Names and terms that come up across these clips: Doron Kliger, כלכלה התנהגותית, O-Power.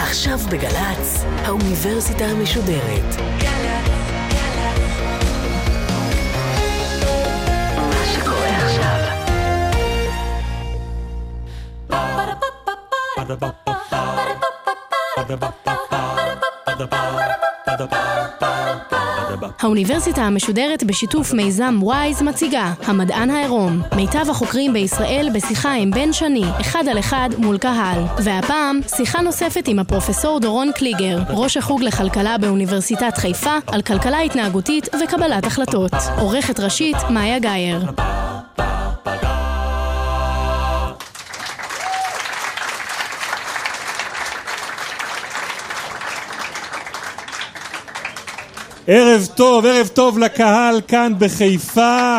עכשיו בגלץ, האוניברסיטה המשודרת. מה שקורה עכשיו. האוניברסיטה המשודרת בשיתוף מיזם Wise מציגה המדען העירום, מיטב החוקרים בישראל בשיחה עם בן שני, אחד על אחד מול קהל. והפעם שיחה נוספת עם הפרופסור דורון קליגר, ראש החוג לכלכלה באוניברסיטת חיפה, על כלכלה התנהגותית וקבלת החלטות. עורכת ראשית מאיה גייר. ערב טוב לקהל כאן בחיפה.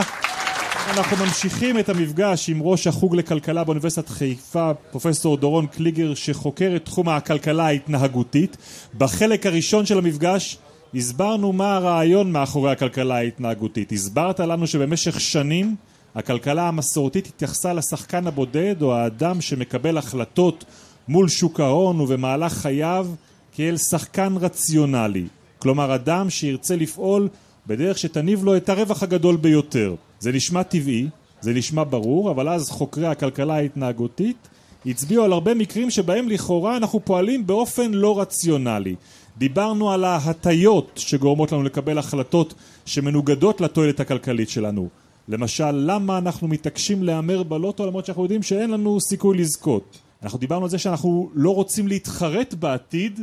אנחנו ממשיכים את המפגש עם ראש החוג לכלכלה באוניברסיטת חיפה, פרופסור דורון קליגר, שחוקר את תחום הכלכלה ההתנהגותית. בחלק הראשון של המפגש הסברנו מה הרעיון מאחורי הכלכלה ההתנהגותית. הסברת לנו שבמשך שנים הכלכלה המסורתית התייחסה לשחקן הבודד או האדם שמקבל החלטות מול שוק ההון ובמהלך חייו כאל שחקן רציונלי. כלומר, אדם שירצה לפעול בדרך שתניב לו את הרווח הגדול ביותר. זה נשמע טבעי, זה נשמע ברור, אבל אז חוקרי הכלכלה ההתנהגותית הצביעו על הרבה מקרים שבהם לכאורה אנחנו פועלים באופן לא רציונלי. דיברנו על ההטיות שגורמות לנו לקבל החלטות שמנוגדות לתועלת הכלכלית שלנו. למשל, למה אנחנו מתעקשים להמר בלוטו למרות שאנחנו יודעים שאין לנו סיכוי לזכות. אנחנו דיברנו על זה שאנחנו לא רוצים להתחרט בעתיד,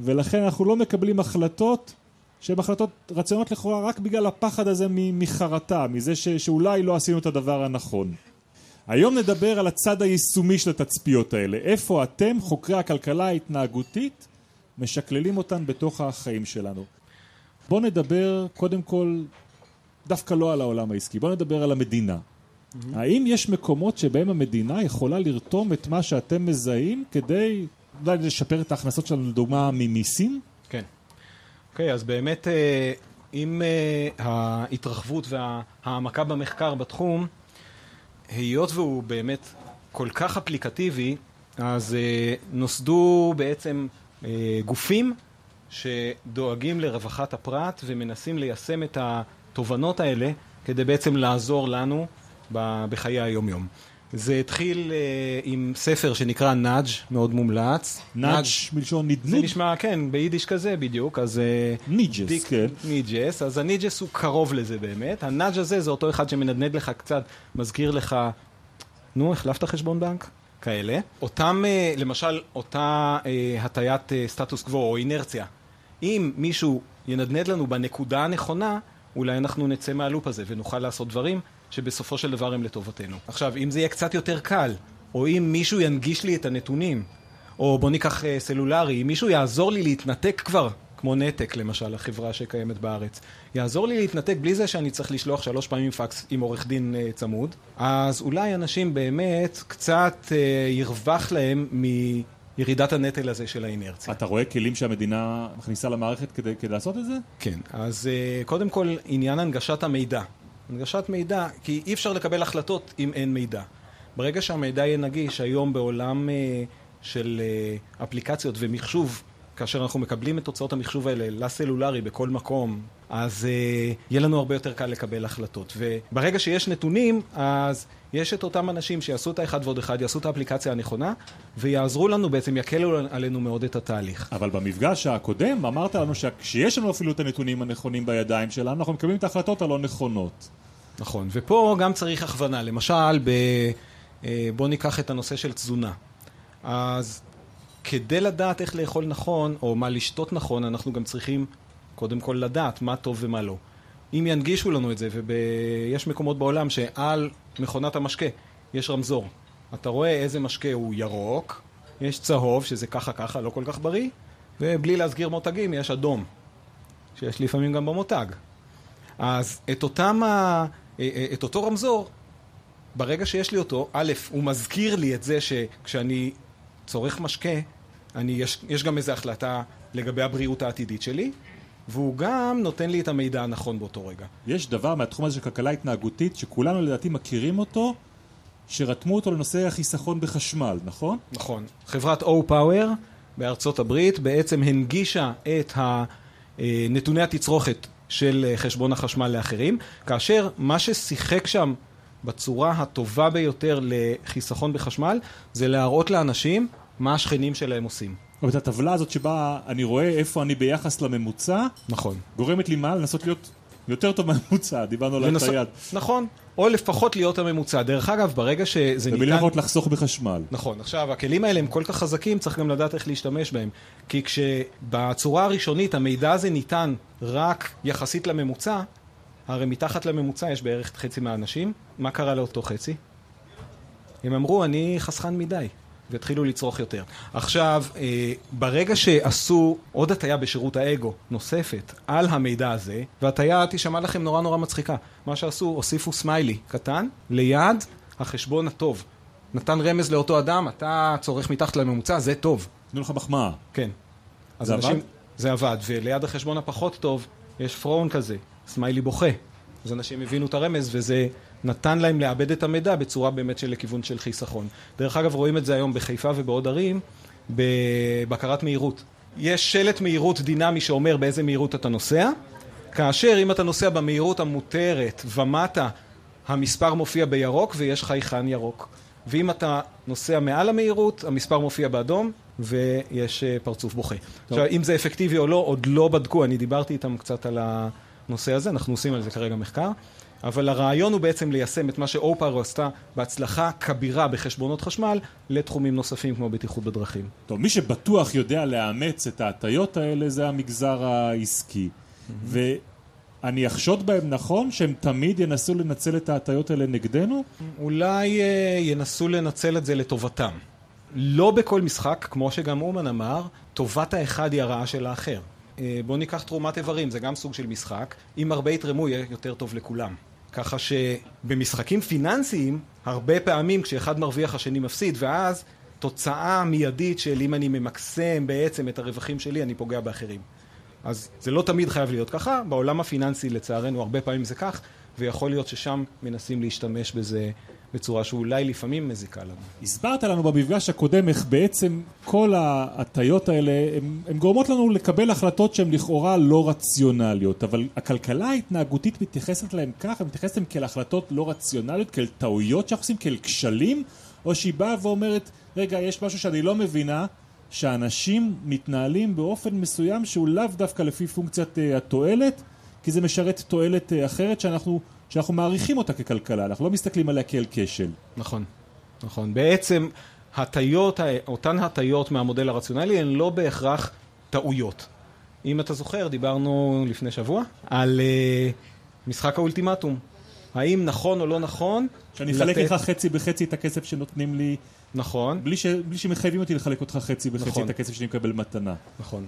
ולכן אנחנו לא מקבלים החלטות שהן החלטות רציונות לכאורה רק בגלל הפחד הזה מחרטה, מזה שאולי לא עשינו את הדבר הנכון. היום נדבר על הצד היישומי של התצפיות האלה. איפה אתם, חוקרי הכלכלה ההתנהגותית, משקללים אותן בתוך החיים שלנו? בואו נדבר קודם כל דווקא לא על העולם העסקי, בואו נדבר על המדינה. האם יש מקומות שבהם המדינה יכולה לרתום את מה שאתם מזהים כדי אולי לשפר את ההכנסות שלנו לדוגמה ממיסים? כן. אוקיי, אז באמת עם ההתרחבות וההעמקה במחקר בתחום, היות והוא באמת כל כך אפליקטיבי, אז נוסדו בעצם גופים שדואגים לרווחת הפרט ומנסים ליישם את התובנות האלה כדי בעצם לעזור לנו בחיי היום-יום. זה התחיל עם ספר שנקרא נאג', מאוד מומלץ. נאג' מלשון נדנוד? זה נשמע, כן, ביידיש כזה בדיוק. ניג'ס, כן. ניג'ס, אז הניג'ס הוא קרוב לזה באמת. הנאג' הזה זה אותו אחד שמנדנד לך קצת, מזכיר לך, נו, החלפת חשבון בנק? כאלה. אותם, למשל, אותה הטיית סטטוס קוו או אינרציה. אם מישהו ינדנד לנו בנקודה הנכונה, אולי אנחנו נצא מהלופ הזה ונוכל לעשות דברים שבסופו של דבר הם לטובתנו. עכשיו, אם זה יהיה קצת יותר קל, או אם מישהו ינגיש לי את הנתונים, או בוא ניקח סלולרי, אם מישהו יעזור לי להתנתק כבר, כמו נתק למשל, החברה שקיימת בארץ, יעזור לי להתנתק בלי זה שאני צריך לשלוח 3 פעמים פקס עם עורך דין צמוד, אז אולי אנשים באמת קצת ירווח להם מירידת הנטל הזה של האינרציה. אתה רואה כלים שהמדינה מכניסה למערכת כדי לעשות את זה? כן, אז קודם כל עניין הנגשת המידע. הנגשת מידע, כי אי אפשר לקבל החלטות אם אין מידע. ברגע שהמידע יהיה נגיש, היום בעולם של אפליקציות ומחשוב, כאשר אנחנו מקבלים את תוצאות המחשוב האלה לסלולרי בכל מקום, אז יהיה לנו הרבה יותר קל לקבל החלטות. וברגע שיש נתונים, אז יש את אותם אנשים שיעשו את האחד ועוד אחד, יעשו את האפליקציה הנכונה, ויעזרו לנו, בעצם יקלו עלינו מאוד את התהליך. אבל במפגש הקודם אמרת לנו שכשיש לנו אפילו את הנתונים הנכונים בידיים שלנו, אנחנו מקבלים את ההחלטות הלא נכונות. נכון, ופה גם צריך הכוונה. למשל, בוא ניקח את הנושא של תזונה. אז כדי לדעת איך לאכול נכון, או מה לשתות נכון, אנחנו גם צריכים קודם כל לדעת מה טוב ומה לא. אם ינגישו לנו את זה, ויש מקומות בעולם שעל מכונת המשקה יש רמזור. אתה רואה איזה משקה הוא ירוק, יש צהוב שזה ככה ככה, לא כל כך בריא, ובלי להסגיר מותגים יש אדום, שיש לפעמים גם במותג. אז את אותו רמזור, ברגע שיש לי אותו, א', הוא מזכיר לי את זה שכשאני צורך משקה, יש גם איזו החלטה לגבי הבריאות העתידית שלי, והוא גם נותן לי את המידע הנכון באותו רגע. יש דבר מהתחום הזה של כלכלה התנהגותית, שכולנו לדעתי מכירים אותו, שרתמו אותו לנושא החיסכון בחשמל, נכון? נכון. חברת O-Power בארצות הברית בעצם הנגישה את נתוני התצרוכת של חשבון החשמל לאחרים, כאשר מה ששיחק שם בצורה הטובה ביותר לחיסכון בחשמל, זה להראות לאנשים מה השכנים שלהם עושים. אבל את הטבלה הזאת שבה אני רואה איפה אני ביחס לממוצע, נכון. גורמת לי מה? לנסות להיות יותר טוב מהממוצע, דיברנו עליו את היד. נכון, או לפחות להיות הממוצע. דרך אגב, ברגע שזה ניתן... במילים לחסוך בחשמל. נכון, עכשיו, הכלים האלה הם כל כך חזקים, צריך גם לדעת איך להשתמש בהם. כי כשבצורה הראשונית המידע הזה ניתן רק יחסית לממוצע, הרי מתחת לממוצע יש בערך חצי מהאנשים. מה קרה לאותו חצי? הם אמרו, אני חסכן מדי, והתחילו לצרוך יותר. עכשיו, ברגע שעשו עוד הטיה בשירות האגו נוספת על המידע הזה, והטיה תשמע לכם נורא נורא מצחיקה. מה שעשו, הוסיפו סמיילי קטן ליד החשבון הטוב. נתן רמז לאותו אדם, אתה צורך מתחת לממוצע, זה טוב. תנו לך מחמאה. כן. זה עבד? זה עבד, וליד החשבון הפחות טוב יש פרעון כזה. סמיילי בוכה. אז אנשים הבינו את הרמז, וזה נתן להם לאבד את המידע בצורה באמת של לכיוון של חיסכון. דרך אגב, רואים את זה היום בחיפה ובעוד ערים, בבקרת מהירות. יש שלט מהירות דינמי שאומר באיזה מהירות אתה נוסע, כאשר אם אתה נוסע במהירות המותרת ומטה, המספר מופיע בירוק ויש חייכן ירוק. ואם אתה נוסע מעל המהירות, המספר מופיע באדום, ויש פרצוף בוכה. עכשיו, אם זה אפקטיבי או לא, עוד לא בדקו. אני דיברתי איתם קצת על הנושא הזה, אנחנו עושים על זה כרגע מחקר, אבל הרעיון הוא בעצם ליישם את מה ש-O-Power עשתה בהצלחה כבירה בחשבונות חשמל לתחומים נוספים כמו בטיחות בדרכים. טוב, מי שבטוח יודע לאמץ את ההטיות האלה זה המגזר העסקי. ואני אחשוד בהם נכון שהם תמיד ינסו לנצל את ההטיות האלה נגדנו? אולי ינסו לנצל את זה לטובתם. לא בכל משחק, כמו שגם אומן אמר, טובת האחד היא הרעה של האחר. בואו ניקח תרומת איברים, זה גם סוג של משחק. אם הרבה יתרמו, יהיה יותר טוב לכולם. ככה שבמשחקים פיננסיים, הרבה פעמים כשאחד מרוויח השני מפסיד, ואז תוצאה מיידית של אם אני ממקסם בעצם את הרווחים שלי, אני פוגע באחרים. אז זה לא תמיד חייב להיות ככה. בעולם הפיננסי לצערנו הרבה פעמים זה כך, ויכול להיות ששם מנסים להשתמש בזה בצורה שאולי לפעמים מזיקה לנו. הסברת לנו במפגש הקודם איך בעצם כל ההטיות האלה, הן גורמות לנו לקבל החלטות שהן לכאורה לא רציונליות, אבל הכלכלה ההתנהגותית מתייחסת להם כך, מתייחסת להם כאל החלטות לא רציונליות, כאל טעויות שאנחנו עושים, כאל כשלים, או שהיא באה ואומרת, רגע, יש משהו שאני לא מבינה, שאנשים מתנהלים באופן מסוים שהוא לאו דווקא לפי פונקציית התועלת, כי זה משרת תועלת אחרת שאנחנו מעריכים אותה ככלכלה, אנחנו לא מסתכלים עליה כאל כשל. נכון, נכון. בעצם, אותן הטיות מהמודל הרציונלי הן לא בהכרח טעויות. אם אתה זוכר, דיברנו לפני שבוע על משחק האולטימטום. האם נכון או לא נכון? שאני חלק לך חצי בחצי את הכסף שנותנים לי. נכון. בלי שמחייבים אותי לחלק אותך חצי בחצי את הכסף שאני מקבל מתנה. נכון.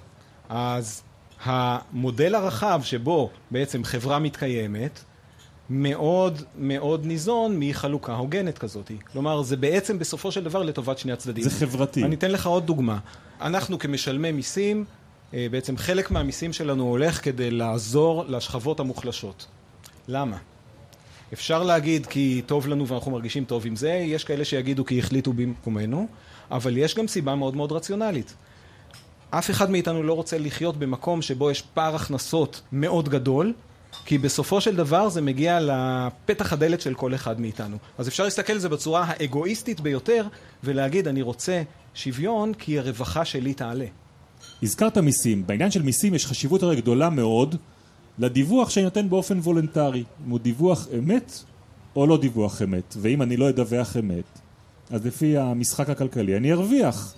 אז המודל הרחב שבו בעצם חברה מתקיימת, מאוד מאוד ניזון מחלוקה הוגנת כזאת. כלומר, זה בעצם בסופו של דבר לטובת שני הצדדים. זה חברתי. אני אתן לך עוד דוגמה. אנחנו כמשלמי מיסים, בעצם חלק מהמיסים שלנו הולך כדי לעזור לשכבות המוחלשות. למה? אפשר להגיד כי טוב לנו ואנחנו מרגישים טוב עם זה, יש כאלה שיגידו כי החליטו במקומנו, אבל יש גם סיבה מאוד מאוד רציונלית. אף אחד מאיתנו לא רוצה לחיות במקום שבו יש פער הכנסות מאוד גדול, כי בסופו של דבר זה מגיע לפתח הדלת של כל אחד מאיתנו. אז אפשר להסתכל על זה בצורה האגואיסטית ביותר, ולהגיד אני רוצה שוויון כי הרווחה שלי תעלה. הזכרת מיסים. בעניין של מיסים יש חשיבות הרי גדולה מאוד לדיווח שאני נותן באופן וולנטרי. אם הוא דיווח אמת או לא דיווח אמת. ואם אני לא אדווח אמת, אז לפי המשחק הכלכלי אני ארוויח.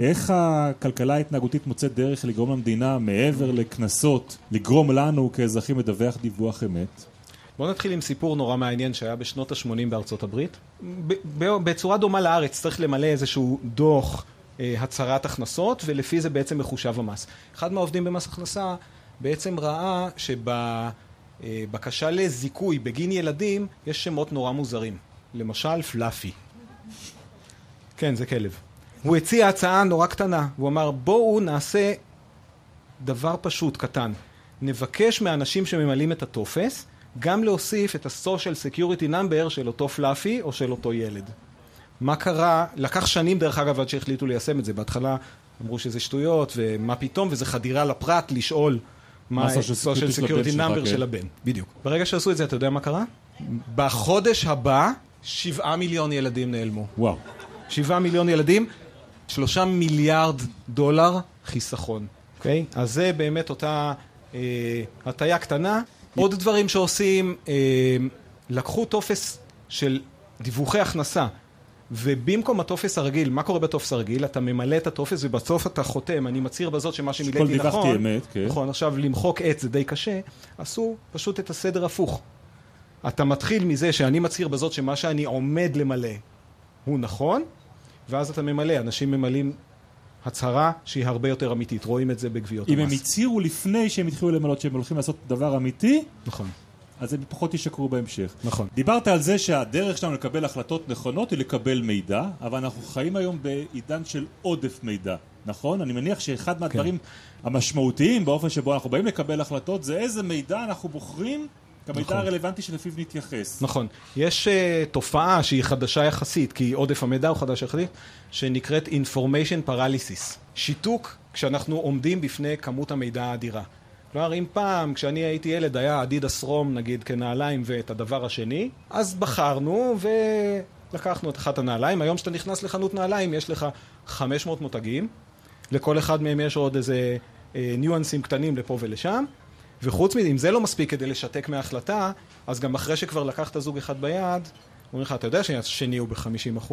איך הכלכלה ההתנהגותית מוצאת דרך לגרום למדינה מעבר לכנסות, לגרום לנו כאזרחים לדווח דיווח אמת? בואו נתחיל עם סיפור נורא מעניין שהיה בשנות ה-80 בארצות הברית. בצורה דומה לארץ צריך למלא איזשהו דוח הצהרת הכנסות, ולפי זה בעצם מחושב המס. אחד מהעובדים במס הכנסה בעצם ראה שבבקשה לזיכוי בגין ילדים יש שמות נורא מוזרים. למשל פלאפי. כן, זה כלב. הוא הציע הצעה נורא קטנה, הוא אמר בואו נעשה דבר פשוט קטן, נבקש מהאנשים שממלאים את הטופס גם להוסיף את ה-social security number של אותו פלאפי או של אותו ילד. מה קרה? לקח שנים דרך אגב עד שהחליטו ליישם את זה, בהתחלה אמרו שזה שטויות, ומה פתאום, וזה חדירה לפרט לשאול מה ה-social security number של הבן. בדיוק. ברגע שעשו את זה, אתה יודע מה קרה? בחודש הבא, 7 מיליון ילדים נעלמו. וואו. 7 מיליון ילדים, 3 מיליארד דולר חיסכון. אוקיי? אז זה באמת אותה הטיה קטנה. עוד דברים שעושים, לקחו טופס של דיווחי הכנסה, ובמקום הטופס הרגיל, מה קורה בטופס הרגיל? אתה ממלא את הטופס ובסוף אתה חותם, אני מצהיר בזאת שמה שמילאתי נכון, אמת, כן. נכון, עכשיו למחוק עץ זה די קשה, עשו פשוט את הסדר הפוך. אתה מתחיל מזה שאני מצהיר בזאת שמה שאני עומד למלא הוא נכון, ואז אתה ממלא, אנשים ממלאים הצהרה שהיא הרבה יותר אמיתית, רואים את זה בגביעות המס. אם הם הצהירו לפני שהם התחילו למלות שהם הולכים לעשות דבר אמיתי, נכון. אז הם פחות ישקרו בהמשך. נכון. דיברת על זה שהדרך שלנו לקבל החלטות נכונות היא לקבל מידע, אבל אנחנו חיים היום בעידן של עודף מידע, נכון? אני מניח שאחד מהדברים המשמעותיים באופן שבו אנחנו באים לקבל החלטות, זה איזה מידע אנחנו בוחרים כמידע הרלוונטי שלפיו נתייחס. נכון. יש תופעה שהיא חדשה יחסית, כי עודף המידע הוא חדש יחסית, שנקראת information paralysis. שיתוק כשאנחנו עומדים בפני כמות המידע האדירה. כלומר, אם פעם, כשאני הייתי ילד, היה אדידס רום, נגיד, כנעליים ואת הדבר השני, אז בחרנו ולקחנו את אחת הנעליים. היום שאתה נכנס לחנות נעליים, יש לך 500 מותגים. לכל אחד מהם יש עוד איזה ניואנסים קטנים לפה ולשם. וחוץ מזה, אם זה לא מספיק כדי לשתק מההחלטה, אז גם אחרי שכבר לקחת זוג אחד ביד, אומרים לך, אתה יודע שהשני הוא ב-50%,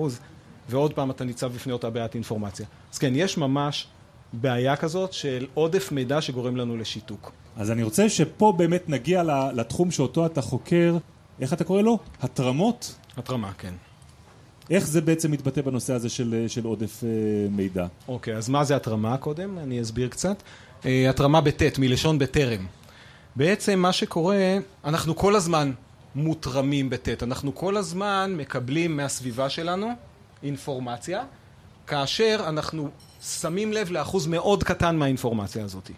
ועוד פעם אתה ניצב בפני אותה בעיית אינפורמציה. אז כן, יש ממש בעיה כזאת של עודף מידע שגורם לנו לשיתוק. אז אני רוצה שפה באמת נגיע לתחום שאותו אתה חוקר, איך אתה קורא לו? התרמות? התרמה, כן. איך זה בעצם מתבטא בנושא הזה של עודף מידע? אוקיי, אז מה זה התרמה קודם? אני אסביר קצת. התרמה בטט, מלשון בטרם. בעצם מה שקורה, אנחנו כל הזמן מותרמים בטט, אנחנו כל הזמן מקבלים מהסביבה שלנו אינפורמציה, כאשר אנחנו שמים לב לאחוז מאוד קטן מהאינפורמציה הזאת.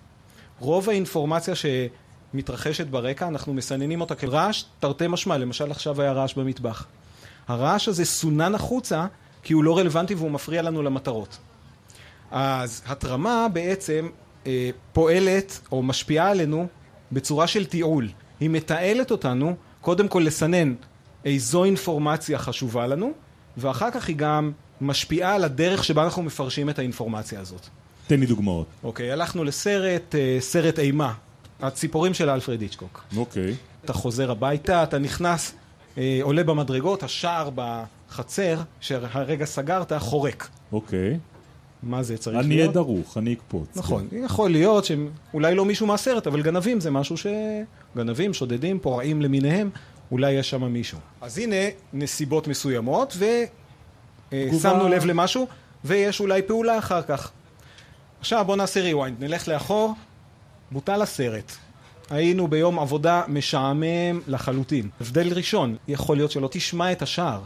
רוב האינפורמציה שמתרחשת ברקע, אנחנו מסננים אותה כרעש, תרתי משמע, למשל עכשיו היה רעש במטבח. הרעש הזה סונן החוצה, כי הוא לא רלוונטי והוא מפריע לנו למטרות. אז התרמה בעצם פועלת או משפיעה עלינו בצורה של תיעול. היא מתעלת אותנו, קודם כל לסנן איזו אינפורמציה חשובה לנו, ואחר כך היא גם משפיעה על הדרך שבה אנחנו מפרשים את האינפורמציה הזאת. תן לי דוגמאות. אוקיי, הלכנו לסרט, סרט אימה, הציפורים של אלפרד היצ'קוק. אוקיי. אתה חוזר הביתה, אתה נכנס, עולה במדרגות, השער בחצר, שהרגע סגרת, חורק. אוקיי. מה זה צריך להיות? אני אהיה דרוך, אני אקפוץ. נכון, יכול להיות שאולי לא מישהו מהסרט, אבל גנבים זה משהו שגנבים, שודדים, פורעים למיניהם, אולי יש שם מישהו. אז הנה נסיבות מסוימות, שמנו לב למשהו, ויש אולי פעולה אחר כך. עכשיו בוא נעשה ריוויינד, נלך לאחור, בוטל הסרט. היינו ביום עבודה משעמם לחלוטין. הבדל ראשון, יכול להיות שלא תשמע את השער.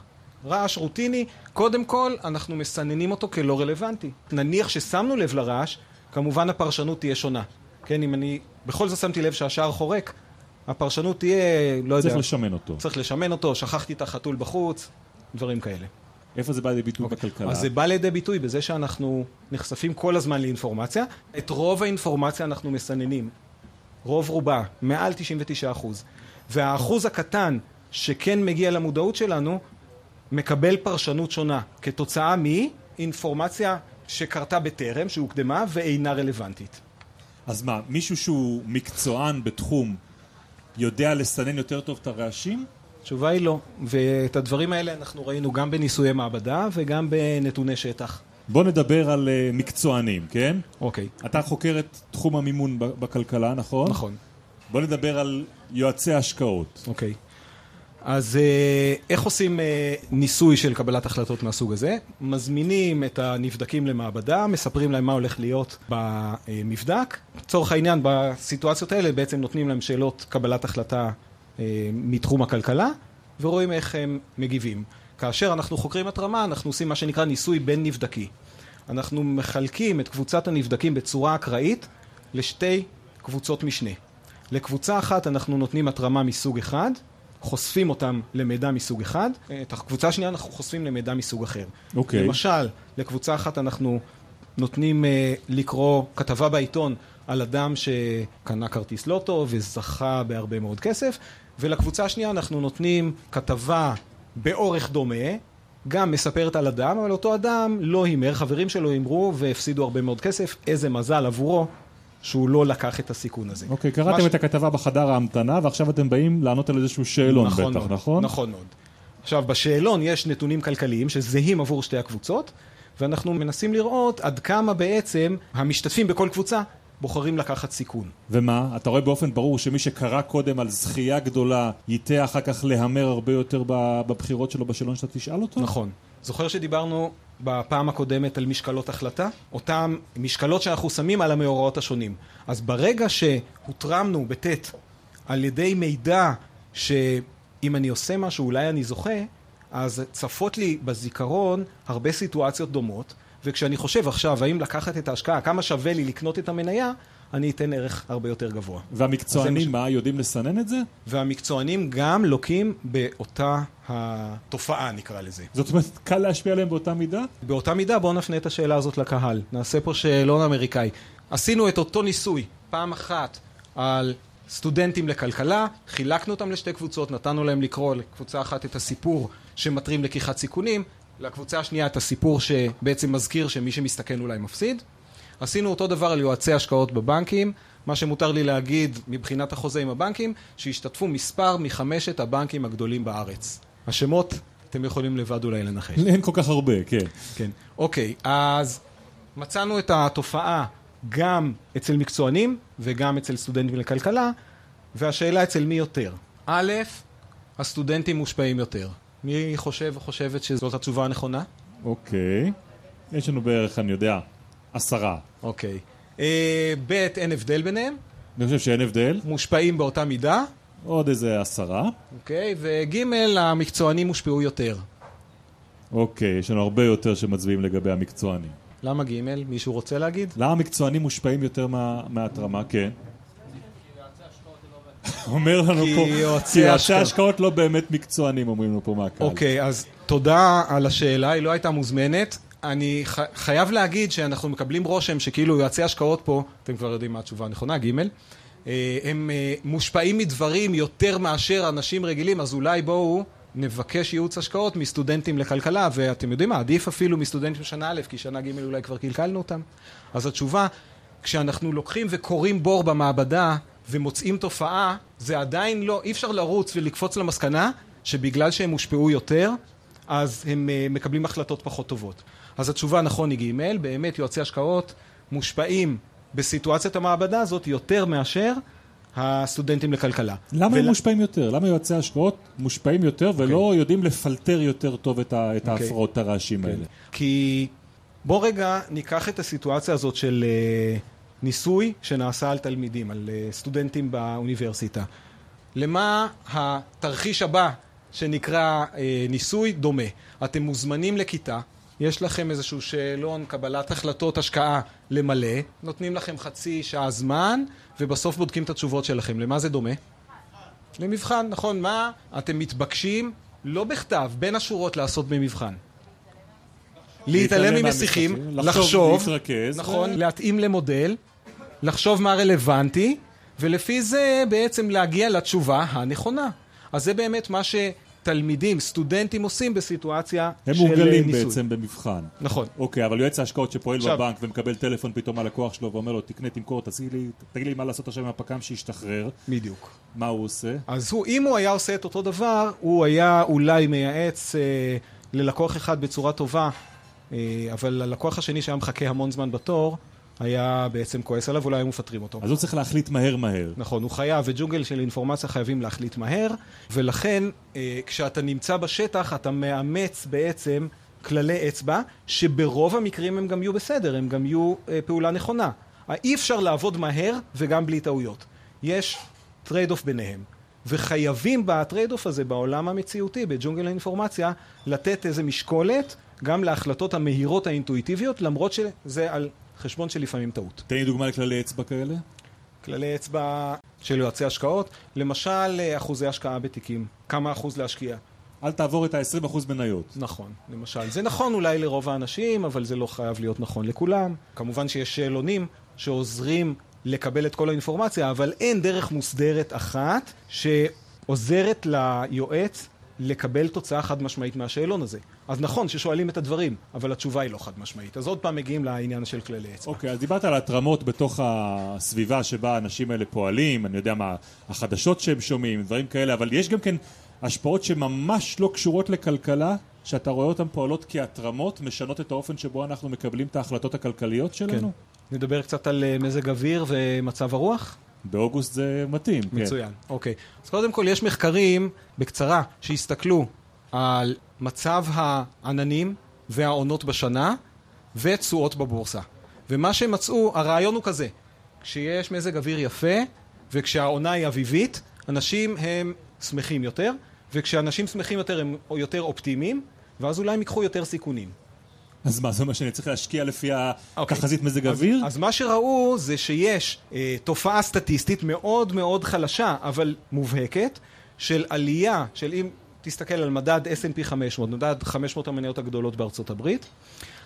רעש רוטיני, קודם כל אנחנו מסננים אותו כלא רלוונטי. נניח ששמנו לב לרעש, כמובן הפרשנות תהיה שונה. כן, אם אני בכל זאת שמתי לב שהשער חורק, הפרשנות תהיה, לא יודע. צריך לשמן אותו, שכחתי את החתול בחוץ, דברים כאלה. איפה זה בא לידי ביטוי בכלכלה? אז זה בא לידי ביטוי בזה שאנחנו נחשפים כל הזמן לאינפורמציה. את רוב האינפורמציה אנחנו מסננים. רוב רובה, מעל 99%. והאחוז הקטן שכן מגיע למודעות שלנו, מקבל פרשנות שונה. כתוצאה מאינפורמציה שקרתה בטרם, שהוקדמה ואינה רלוונטית. אז מה, מישהו שהוא מקצוען בתחום יודע לסנן יותר טוב את הרעשים? התשובה היא לא, ואת הדברים האלה אנחנו ראינו גם בניסויי מעבדה וגם בנתוני שטח. בוא נדבר על מקצוענים, כן? אוקיי. אתה חוקר את תחום המימון בכלכלה, נכון? נכון. בוא נדבר על יועצי השקעות. אוקיי. אז איך עושים ניסוי של קבלת החלטות מהסוג הזה? מזמינים את הנבדקים למעבדה, מספרים להם מה הולך להיות במבדק. צורך העניין, בסיטואציות האלה בעצם נותנים להם שאלות קבלת החלטה מתחום הכלכלה, ורואים איך הם מגיבים. כאשר אנחנו חוקרים התרמה, אנחנו עושים מה שנקרא ניסוי בין נבדקי. אנחנו מחלקים את קבוצת הנבדקים בצורה אקראית לשתי קבוצות משנה. לקבוצה אחת אנחנו נותנים התרמה מסוג אחד, חושפים אותם למידע מסוג אחד, את הקבוצה השנייה אנחנו חושפים למידע מסוג אחר. למשל, לקבוצה אחת אנחנו נותנים לקרוא כתבה בעיתון על אדם שקנה כרטיס לוטו וזכה בהרבה מאוד כסף, ולקבוצה השנייה אנחנו נותנים כתבה באורך דומה, גם מספרת על אדם, אבל אותו אדם לא הימר, חברים שלו הימרו והפסידו הרבה מאוד כסף, איזה מזל עבורו שהוא לא לקח את הסיכון הזה. אוקיי, קראתם את הכתבה בחדר ההמתנה, ועכשיו אתם באים לענות על איזשהו שאלון בטח, נכון? נכון מאוד. עכשיו, בשאלון יש נתונים כלכליים שזהים עבור שתי הקבוצות, ואנחנו מנסים לראות עד כמה בעצם המשתתפים בכל קבוצה בוחרים לקחת סיכון. ומה? אתה רואה באופן ברור שמי שקרא קודם על זכייה גדולה, ייתה אחר כך להמר הרבה יותר בבחירות שלו בשאלון שאתה תשאל אותו? נכון. זוכר שדיברנו בפעם הקודמת על משקלות החלטה? אותם משקלות שאנחנו שמים על המאורעות השונים. אז ברגע שהותרמנו בטט על ידי מידע שאם אני עושה משהו אולי אני זוכה, אז צפות לי בזיכרון הרבה סיטואציות דומות, וכשאני חושב עכשיו, האם לקחת את ההשקעה, כמה שווה לי לקנות את המניה, אני אתן ערך הרבה יותר גבוה. והמקצוענים מה, יודעים לסנן את זה? והמקצוענים גם לוקים באותה התופעה, נקרא לזה. זאת אומרת, קל להשפיע עליהם באותה מידה? באותה מידה, בואו נפנה את השאלה הזאת לקהל. נעשה פה שאלון אמריקאי. עשינו את אותו ניסוי, פעם אחת, על סטודנטים לכלכלה, חילקנו אותם לשתי קבוצות, נתנו להם לקרוא לקבוצה אחת את הסיפור שמטרים לקיחת סיכונים, לקבוצה השנייה את הסיפור שבעצם מזכיר שמי שמסתכן אולי מפסיד. עשינו אותו דבר על יועצי השקעות בבנקים. מה שמותר לי להגיד מבחינת החוזה עם הבנקים, שהשתתפו מספר מ5 הבנקים הגדולים בארץ. השמות אתם יכולים לבד אולי לנחש. אין כל כך הרבה, כן. כן. אוקיי, אז מצאנו את התופעה גם אצל מקצוענים וגם אצל סטודנטים לכלכלה, והשאלה אצל מי יותר. א', הסטודנטים מושפעים יותר. מי חושב או חושבת שזאת התשובה הנכונה? אוקיי. יש לנו בערך, אני יודע, 10. אוקיי. ב' אין הבדל ביניהם? אני חושב שאין הבדל. מושפעים באותה מידה? עוד איזה 10. אוקיי. וג' המקצוענים מושפעו יותר. אוקיי. יש לנו הרבה יותר שמצביעים לגבי המקצוענים. למה ג'? מישהו רוצה להגיד? למה המקצוענים מושפעים יותר מהתרמה? כן. אומר לנו פה, כי יועצי השקעות לא באמת מקצוענים, אומרים לנו פה מהקהל. אוקיי, אז תודה על השאלה, היא לא הייתה מוזמנת. אני חייב להגיד שאנחנו מקבלים רושם שכאילו יועצי השקעות פה, אתם כבר יודעים מה התשובה הנכונה, ג' הם מושפעים מדברים יותר מאשר אנשים רגילים, אז אולי בואו נבקש ייעוץ השקעות מסטודנטים לכלכלה, ואתם יודעים מה, עדיף אפילו מסטודנטים שנה א', כי שנה ג' אולי כבר קלקלנו אותם. אז התשובה, כשאנחנו לוקחים וקוראים בור במעבדה, ומוצאים תופעה, זה עדיין לא, אי אפשר לרוץ ולקפוץ למסקנה, שבגלל שהם הושפעו יותר, אז הם מקבלים החלטות פחות טובות. אז התשובה נכון היא ג' באמת יועצי השקעות מושפעים בסיטואציית המעבדה הזאת יותר מאשר הסטודנטים לכלכלה. למה הם מושפעים יותר? למה יועצי השקעות מושפעים יותר ולא יודעים לפלטר יותר טוב את ההפרעות הרעשים האלה? כי בוא רגע ניקח את הסיטואציה הזאת של ניסוי שנעשה על תלמידים, על סטודנטים באוניברסיטה. למה התרחיש הבא שנקרא ניסוי דומה? אתם מוזמנים לכיתה, יש לכם איזשהו שאלון, קבלת החלטות, השקעה למלא, נותנים לכם חצי שעה זמן, ובסוף בודקים את התשובות שלכם. למה זה דומה? למבחן, נכון? מה? אתם מתבקשים, לא בכתב, בין השורות לעשות במבחן. להתעלם ממסיכים, לחשוב, נכון, להתאים למודל, לחשוב מה רלוונטי, ולפי זה בעצם להגיע לתשובה הנכונה. אז זה באמת מה שתלמידים, סטודנטים עושים בסיטואציה של ניסוי. הם מורגלים בעצם במבחן. נכון. אוקיי, אבל יועץ ההשקעות שפועל בבנק ומקבל טלפון פתאום על לקוח שלו ואומר לו, תקנה, תמכור, תגיד לי מה לעשות עכשיו עם הפק"ם שישתחרר. בדיוק. מה הוא עושה? אז אם הוא היה עושה את אותו דבר, הוא היה אולי מייעץ ללקוח אחד בצורה טובה, אבל הלקוח השני שהיה מחכה המון זמן בתור, היה בעצם כועס עליו, אולי הם מפטרים אותו. אז הוא צריך להחליט מהר. נכון, הוא חייב, וג'ונגל של אינפורמציה חייבים להחליט מהר, ולכן כשאתה נמצא בשטח, אתה מאמץ בעצם כללי אצבע, שברוב המקרים הם גם יהיו בסדר, הם גם יהיו פעולה נכונה. אי אפשר לעבוד מהר וגם בלי טעויות. יש טרייד-אוף ביניהם. וחייבים בטרייד-אוף הזה, בעולם המציאותי, בג'ונגל האינפורמציה, לתת איזה משקולת, גם להחלטות המהירות האינטואיטיביות, למרות שזה על חשבון שלפעמים טעות. תן לי דוגמה לכללי אצבע כאלה? כללי אצבע של יועצי השקעות, למשל אחוזי השקעה בתיקים, כמה אחוז להשקיע, אל תעבור את ה-20% מניות. נכון, למשל. זה נכון אולי לרוב האנשים, אבל זה לא חייב להיות נכון לכולם. כמובן שיש שאלונים שעוזרים לקבל את כל האינפורמציה, אבל אין דרך מוסדרת אחת שעוזרת ליועץ לקבל תוצאה חד משמעית מהשאלון הזה. אז נכון ששואלים את הדברים, אבל התשובה היא לא חד משמעית. אז עוד פעם מגיעים לעניין של כללי אצבע. אוקיי, אז דיברת על התרמות בתוך הסביבה שבה האנשים האלה פועלים, אני יודע מה, החדשות שהם שומעים, דברים כאלה, אבל יש גם כן השפעות שממש לא קשורות לכלכלה, שאתה רואה אותן פועלות כהתרמות, משנות את האופן שבו אנחנו מקבלים את ההחלטות הכלכליות שלנו? כן. נדבר קצת על מזג אוויר ומצב הרוח. באוגוסט זה מתאים, כן. מצוין, אוקיי. אז קודם כל, יש מחקרים, בקצרה, שהסתכלו על מצב העננים והעונות בשנה, ותשואות בבורסה. ומה שמצאו, הרעיון הוא כזה, כשיש מזג אוויר יפה, וכשהעונה היא אביבית, אנשים הם שמחים יותר, וכשאנשים שמחים יותר הם יותר אופטימיים, ואז אולי הם ייקחו יותר סיכונים. אז מה, זה מה שאני צריך להשקיע לפי התחזית מזג אוויר? אז מה שראו זה שיש תופעה סטטיסטית מאוד מאוד חלשה, אבל מובהקת, של עלייה, של אם תסתכל על מדד S&P 500, מדד 500 המניות הגדולות בארצות הברית,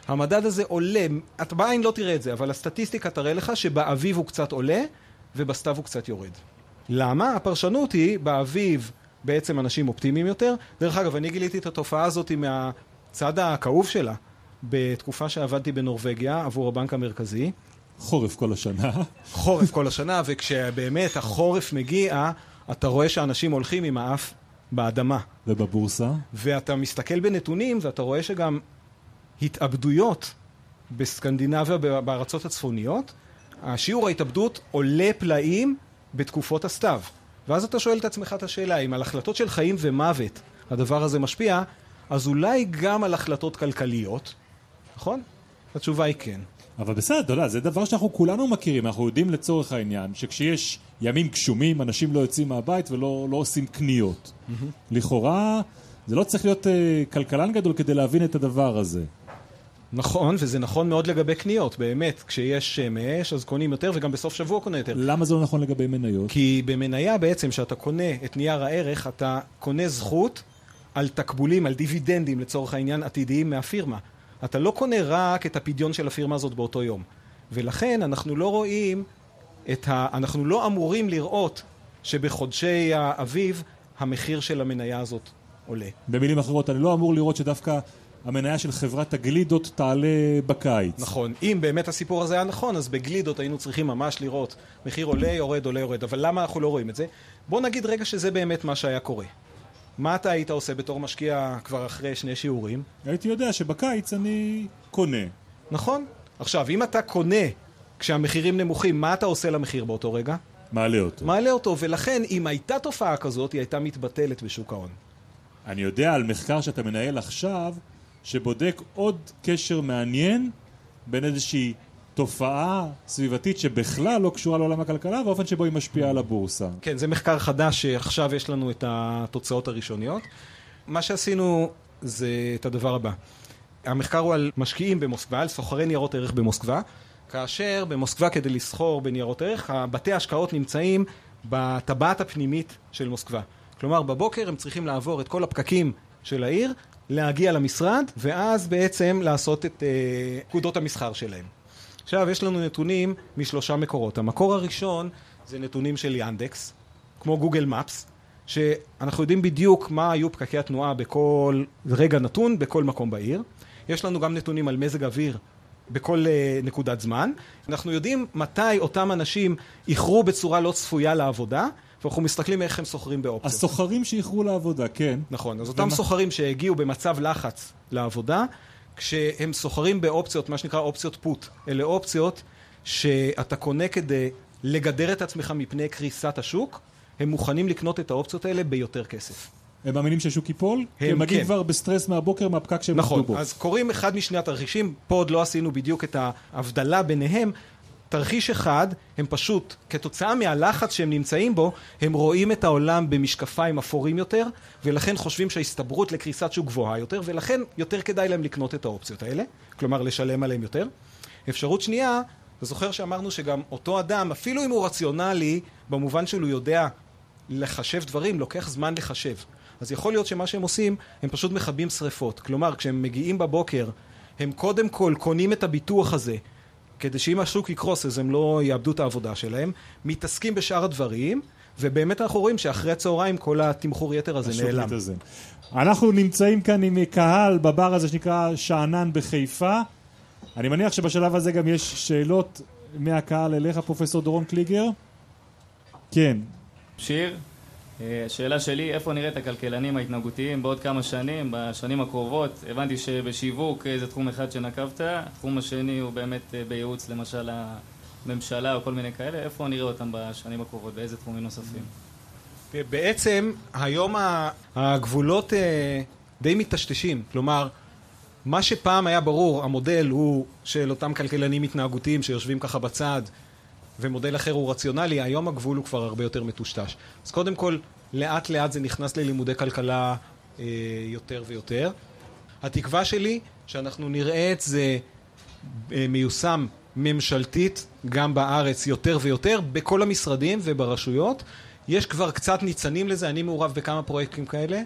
המדד הזה עולה, את בעין לא תראה את זה, אבל הסטטיסטיקה תראה לך שבאביב הוא קצת עולה, ובסתיו הוא קצת יורד. למה? הפרשנות היא, באביב בעצם אנשים אופטימיים יותר. דרך אגב, אני גיליתי את התופעה הזאת מהצד הכאוב שלה, בתקופה שעבדתי בנורווגיה עבור הבנק המרכזי. חורף כל השנה. חורף כל השנה, וכשבאמת החורף מגיע, אתה רואה שאנשים הולכים עם האף באדמה. ובבורסה. ואתה מסתכל בנתונים, ואתה רואה שגם התאבדויות בסקנדינביה, בארצות הצפוניות, השיעור ההתאבדות עולה פלאים בתקופות הסתיו. ואז אתה שואל את עצמך את השאלה, אם על החלטות של חיים ומוות הדבר הזה משפיע, אז אולי גם על החלטות כלכליות, נכון? התשובה היא כן. אבל בסדר, אתה יודע, זה דבר שאנחנו כולנו מכירים, אנחנו יודעים לצורך העניין, שכשיש ימים גשומים, אנשים לא יוצאים מהבית ולא עושים קניות. לכאורה, זה לא צריך להיות כלכלן גדול כדי להבין את הדבר הזה. נכון, וזה נכון מאוד לגבי קניות, באמת, כשיש שמש, אז קונים יותר, וגם בסוף שבוע קונה יותר. למה זה לא נכון לגבי מניות? כי במניה בעצם, שאתה קונה את נייר הערך, אתה קונה זכות על תקבולים, על דיבידנדים, לצורך העניין, עתידיים מהפירמה. אתה לא קונה רק את הפדיון של הפירמה הזאת באותו יום. ולכן אנחנו לא רואים אנחנו לא אמורים לראות שבחודשי האביב המחיר של המניה הזאת עולה. במילים אחרות, אני לא אמור לראות שדווקא המניה של חברת הגלידות תעלה בקיץ. נכון. אם באמת הסיפור הזה היה נכון, אז בגלידות היינו צריכים ממש לראות מחיר עולה, יורד, עולה, יורד. אבל למה אנחנו לא רואים את זה? בוא נגיד רגע שזה באמת מה שהיה קורה. מה אתה היית עושה בתור משקיע כבר אחרי שני שיעורים? הייתי יודע שבקיץ אני קונה. נכון. עכשיו, אם אתה קונה כשהמחירים נמוכים, מה אתה עושה למחיר באותו רגע? מעלה אותו. מעלה אותו, ולכן אם הייתה תופעה כזאת, היא הייתה מתבטלת בשוק ההון. אני יודע על מחקר שאתה מנהל עכשיו, שבודק עוד קשר מעניין בין איזושהי תופעה סביבתית שבכלל לא קשורה לעולם הכלכלה, ואופן שבו היא משפיעה על הבורסה. כן, זה מחקר חדש שעכשיו יש לנו את התוצאות הראשוניות. מה שעשינו זה את הדבר הבא. המחקר הוא על משקיעים במוסקווה, על סוחרי ניירות ערך במוסקווה, כאשר במוסקווה כדי לסחור בניירות ערך, בתי ההשקעות נמצאים בטבעת הפנימית של מוסקווה. כלומר, בבוקר הם צריכים לעבור את כל הפקקים של העיר, להגיע למשרד, ואז בעצם לעשות את פקודות המסחר שלהם. עכשיו, יש לנו נתונים משלושה מקורות. המקור הראשון זה נתונים של ינדקס, כמו גוגל מפס, שאנחנו יודעים בדיוק מה היו פקקי התנועה בכל רגע נתון, בכל מקום בעיר. יש לנו גם נתונים על מזג אוויר בכל נקודת זמן. אנחנו יודעים מתי אותם אנשים איחרו בצורה לא צפויה לעבודה, ואנחנו מסתכלים איך הם סוחרים באופציות. הסוחרים שאיחרו לעבודה, כן. נכון, אז אותם סוחרים שהגיעו במצב לחץ לעבודה, כשהם סוחרים באופציות, מה שנקרא אופציות פוט, אלה אופציות שאתה קונה כדי לגדר את עצמך מפני קריסת השוק, הם מוכנים לקנות את האופציות האלה ביותר כסף. הם מאמינים שהשוק ייפול? הם מגיעים כן. כבר בסטרס מהבוקר, מהפקק שהם נכון, נתנו בו. נכון, אז קוראים אחד משני התרחישים, פה עוד לא עשינו בדיוק את ההבדלה ביניהם, תרחיש אחד, הם פשוט, כתוצאה מהלחץ שהם נמצאים בו, הם רואים את העולם במשקפיים אפורים יותר, ולכן חושבים שההסתברות לקריסת שוק גבוהה יותר, ולכן יותר כדאי להם לקנות את האופציות האלה, כלומר לשלם עליהם יותר. אפשרות שנייה, אתה זוכר שאמרנו שגם אותו אדם, אפילו אם הוא רציונלי, במובן שהוא יודע לחשב דברים, לוקח זמן לחשב. אז יכול להיות שמה שהם עושים, הם פשוט מכבים שריפות. כלומר, כשהם מגיעים בבוקר, הם קודם כל קונים את הביטוח הזה, כדי שאם השוק יקרוס, אז הם לא יאבדו את העבודה שלהם, מתעסקים בשאר הדברים, ובאמת אנחנו רואים שאחרי הצהריים כל התמחור יתר הזה נעלם. אנחנו נמצאים כאן עם קהל בבר הזה שנקרא שענן בחיפה. אני מניח שבשלב הזה גם יש שאלות מהקהל אליך, פרופסור דורון קליגר. כן. שיר, השאלה שלי, איפה נראית הכלכלנים ההתנהגותיים בעוד כמה שנים, בשנים הקרובות? הבנתי שבשיווק זה תחום אחד שנקבת, התחום השני הוא באמת בייעוץ למשל הממשלה או כל מיני כאלה. איפה נראה אותם בשנים הקרובות, באיזה תחומים נוספים? בעצם היום הגבולות די מתשתשים, כלומר מה שפעם היה ברור, המודל הוא של אותם כלכלנים התנהגותיים שיושבים ככה בצד, ומודל אחר הוא רציונלי, היום הגבול הוא כבר הרבה יותר מטושטש. אז קודם כל, לאט לאט זה נכנס ללימודי כלכלה יותר ויותר. התקווה שלי שאנחנו נראה את זה מיושם ממשלתית, גם בארץ יותר ויותר, בכל המשרדים וברשויות. יש כבר קצת ניצנים לזה, אני מעורב בכמה פרויקטים כאלה,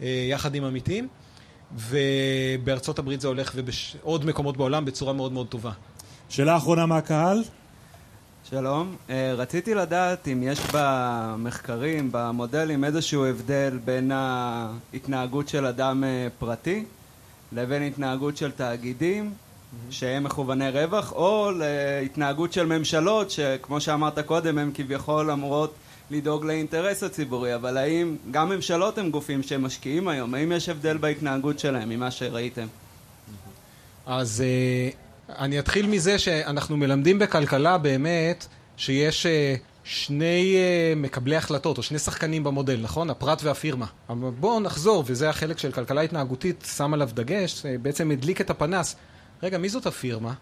יחד עם עמיתים, ובארצות הברית זה הולך ובעוד מקומות בעולם בצורה מאוד מאוד טובה. שאלה אחרונה מהקהל. שלום, רציתי לדעת אם יש במחקרים, במודלים, איזשהו הבדל בין ההתנהגות של אדם פרטי לבין התנהגות של תאגידים שהם מכווני רווח, או להתנהגות של ממשלות שכמו שאמרת קודם הם כביכול אמורות לדאוג לאינטרס הציבורי, אבל האם גם ממשלות הם גופים שהם משקיעים היום, האם יש הבדל בהתנהגות שלהם ממה שראיתם? אז אני אתחיל מזה שאנחנו מלמדים בכלכלה באמת שיש שני מקבלי החלטות או שני שחקנים במודל, נכון? הפרט והפירמה. אבל בואו נחזור, וזה החלק של כלכלה התנהגותית, שם עליו דגש, בעצם הדליק את הפנס. רגע, מי זאת הפירמה?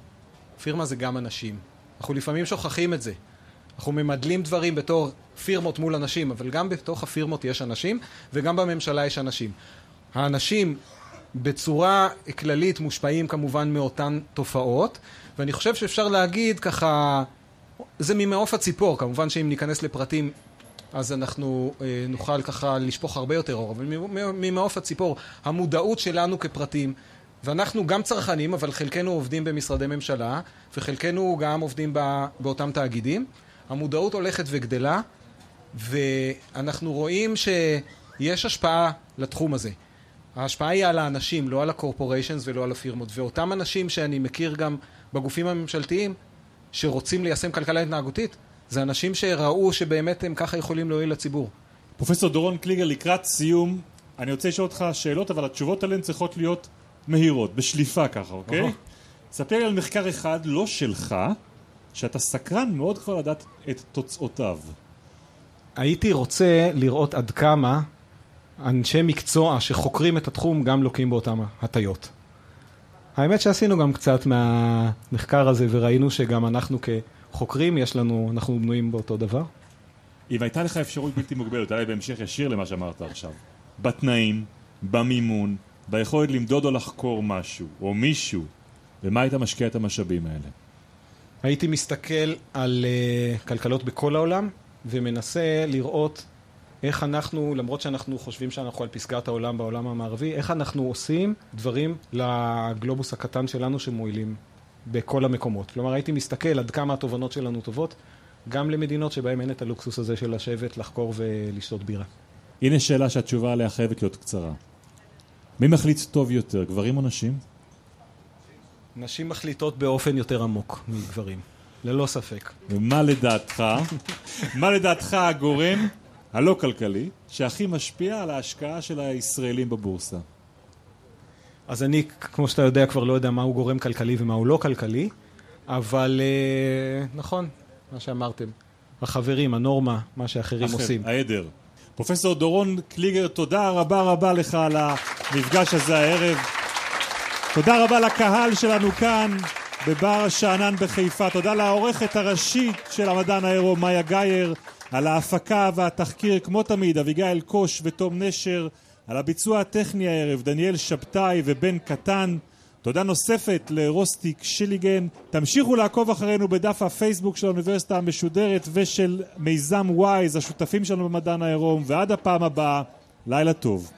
פירמה זה גם אנשים. אנחנו לפעמים שוכחים את זה. אנחנו ממדלים דברים בתור פירמות מול אנשים, אבל גם בתוך הפירמות יש אנשים, וגם בממשלה יש אנשים. האנשים בצורה כללית מושפעים כמובן מאותן תופעות, ואני חושב שאפשר להגיד ככה, זה ממעוף הציפור, כמובן שאם ניכנס לפרטים, אז אנחנו נוכל ככה לשפוך הרבה יותר אור, אבל ממעוף הציפור, המודעות שלנו כפרטים, ואנחנו גם צרכנים, אבל חלקנו עובדים במשרדי ממשלה, וחלקנו גם עובדים באותם תאגידים, המודעות הולכת וגדלה, ואנחנו רואים שיש השפעה לתחום הזה. ההשפעה היא על האנשים, לא על הקורפוריישנס ולא על הפירמות. ואותם אנשים שאני מכיר גם בגופים הממשלתיים, שרוצים ליישם כלכלה התנהגותית, זה אנשים שראו שבאמת הם ככה יכולים להועיל לציבור. פרופסור דורון קליגר, לקראת סיום, אני רוצה לשאול אותך שאלות, אבל התשובות עליהן צריכות להיות מהירות, בשליפה ככה, אוקיי? ספר לי על מחקר אחד, לא שלך, שאתה סקרן מאוד כבר לדעת את תוצאותיו. הייתי רוצה לראות עד כמה אנשי מקצוע שחוקרים את התחום גם לוקים באותם הטיות. האמת שעשינו גם קצת מהמחקר הזה וראינו שגם אנחנו כחוקרים יש לנו, אנחנו בנויים באותו דבר. אם הייתה לך אפשרות בלתי מוגבלת, עלי בהמשך ישיר למה שאמרת עכשיו, בתנאים, במימון, ביכולת למדוד או לחקור משהו או מישהו, ומה היית משקיע את המשאבים האלה? הייתי מסתכל על כלכלות בכל העולם ומנסה לראות איך אנחנו, למרות שאנחנו חושבים שאנחנו על פסגת העולם בעולם המערבי, איך אנחנו עושים דברים לגלובוס הקטן שלנו שמועילים בכל המקומות. כלומר, הייתי מסתכל עד כמה התובנות שלנו טובות, גם למדינות שבהן אין את הלוקסוס הזה של לשבת, לחקור ולשתות בירה. הנה שאלה שהתשובה עליה חייבת להיות קצרה. מי מחליט טוב יותר, גברים או נשים? נשים מחליטות באופן יותר עמוק מגברים, ללא ספק. ומה לדעתך, מה לדעתך הגורם הלא כלכלי, שהכי משפיע על ההשקעה של הישראלים בבורסה? אז אני, כמו שאתה יודע, כבר לא יודע מה הוא גורם כלכלי ומה הוא לא כלכלי, אבל נכון, מה שאמרתם, החברים, הנורמה, מה שאחרים עושים. העדר. פרופסור דורון קליגר, תודה רבה רבה לך על המפגש הזה הערב. תודה רבה לקהל שלנו כאן בבר השענן בחיפה. תודה לעורכת הראשית של המדען האירו, מאיה גייר, על ההפקה והתחקיר כמו תמיד, אביגיל קוש ותום נשר, על הביצוע הטכני הערב, דניאל שבתאי ובן קטן. תודה נוספת לרוסטיק שיליגן. תמשיכו לעקוב אחרינו בדף הפייסבוק של האוניברסיטה המשודרת ושל מיזם וויז, השותפים שלנו במדען העירום, ועד הפעם הבאה, לילה טוב.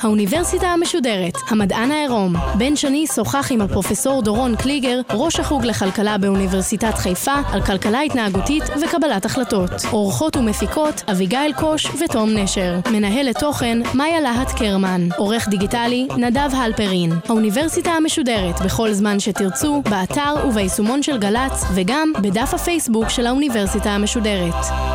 האוניברסיטה המשודרת, המדען העירום. בן שני שוחח עם הפרופסור דורון קליגר, ראש החוג לכלכלה באוניברסיטת חיפה, על כלכלה התנהגותית וקבלת החלטות. עורכות ומפיקות, אביגיל קוש ותום נשר. מנהלת תוכן, מאיה להט קרמן. עורך דיגיטלי, נדב הלפרין. האוניברסיטה המשודרת, בכל זמן שתרצו, באתר וביישומון של גלץ, וגם בדף הפייסבוק של האוניברסיטה המשודרת.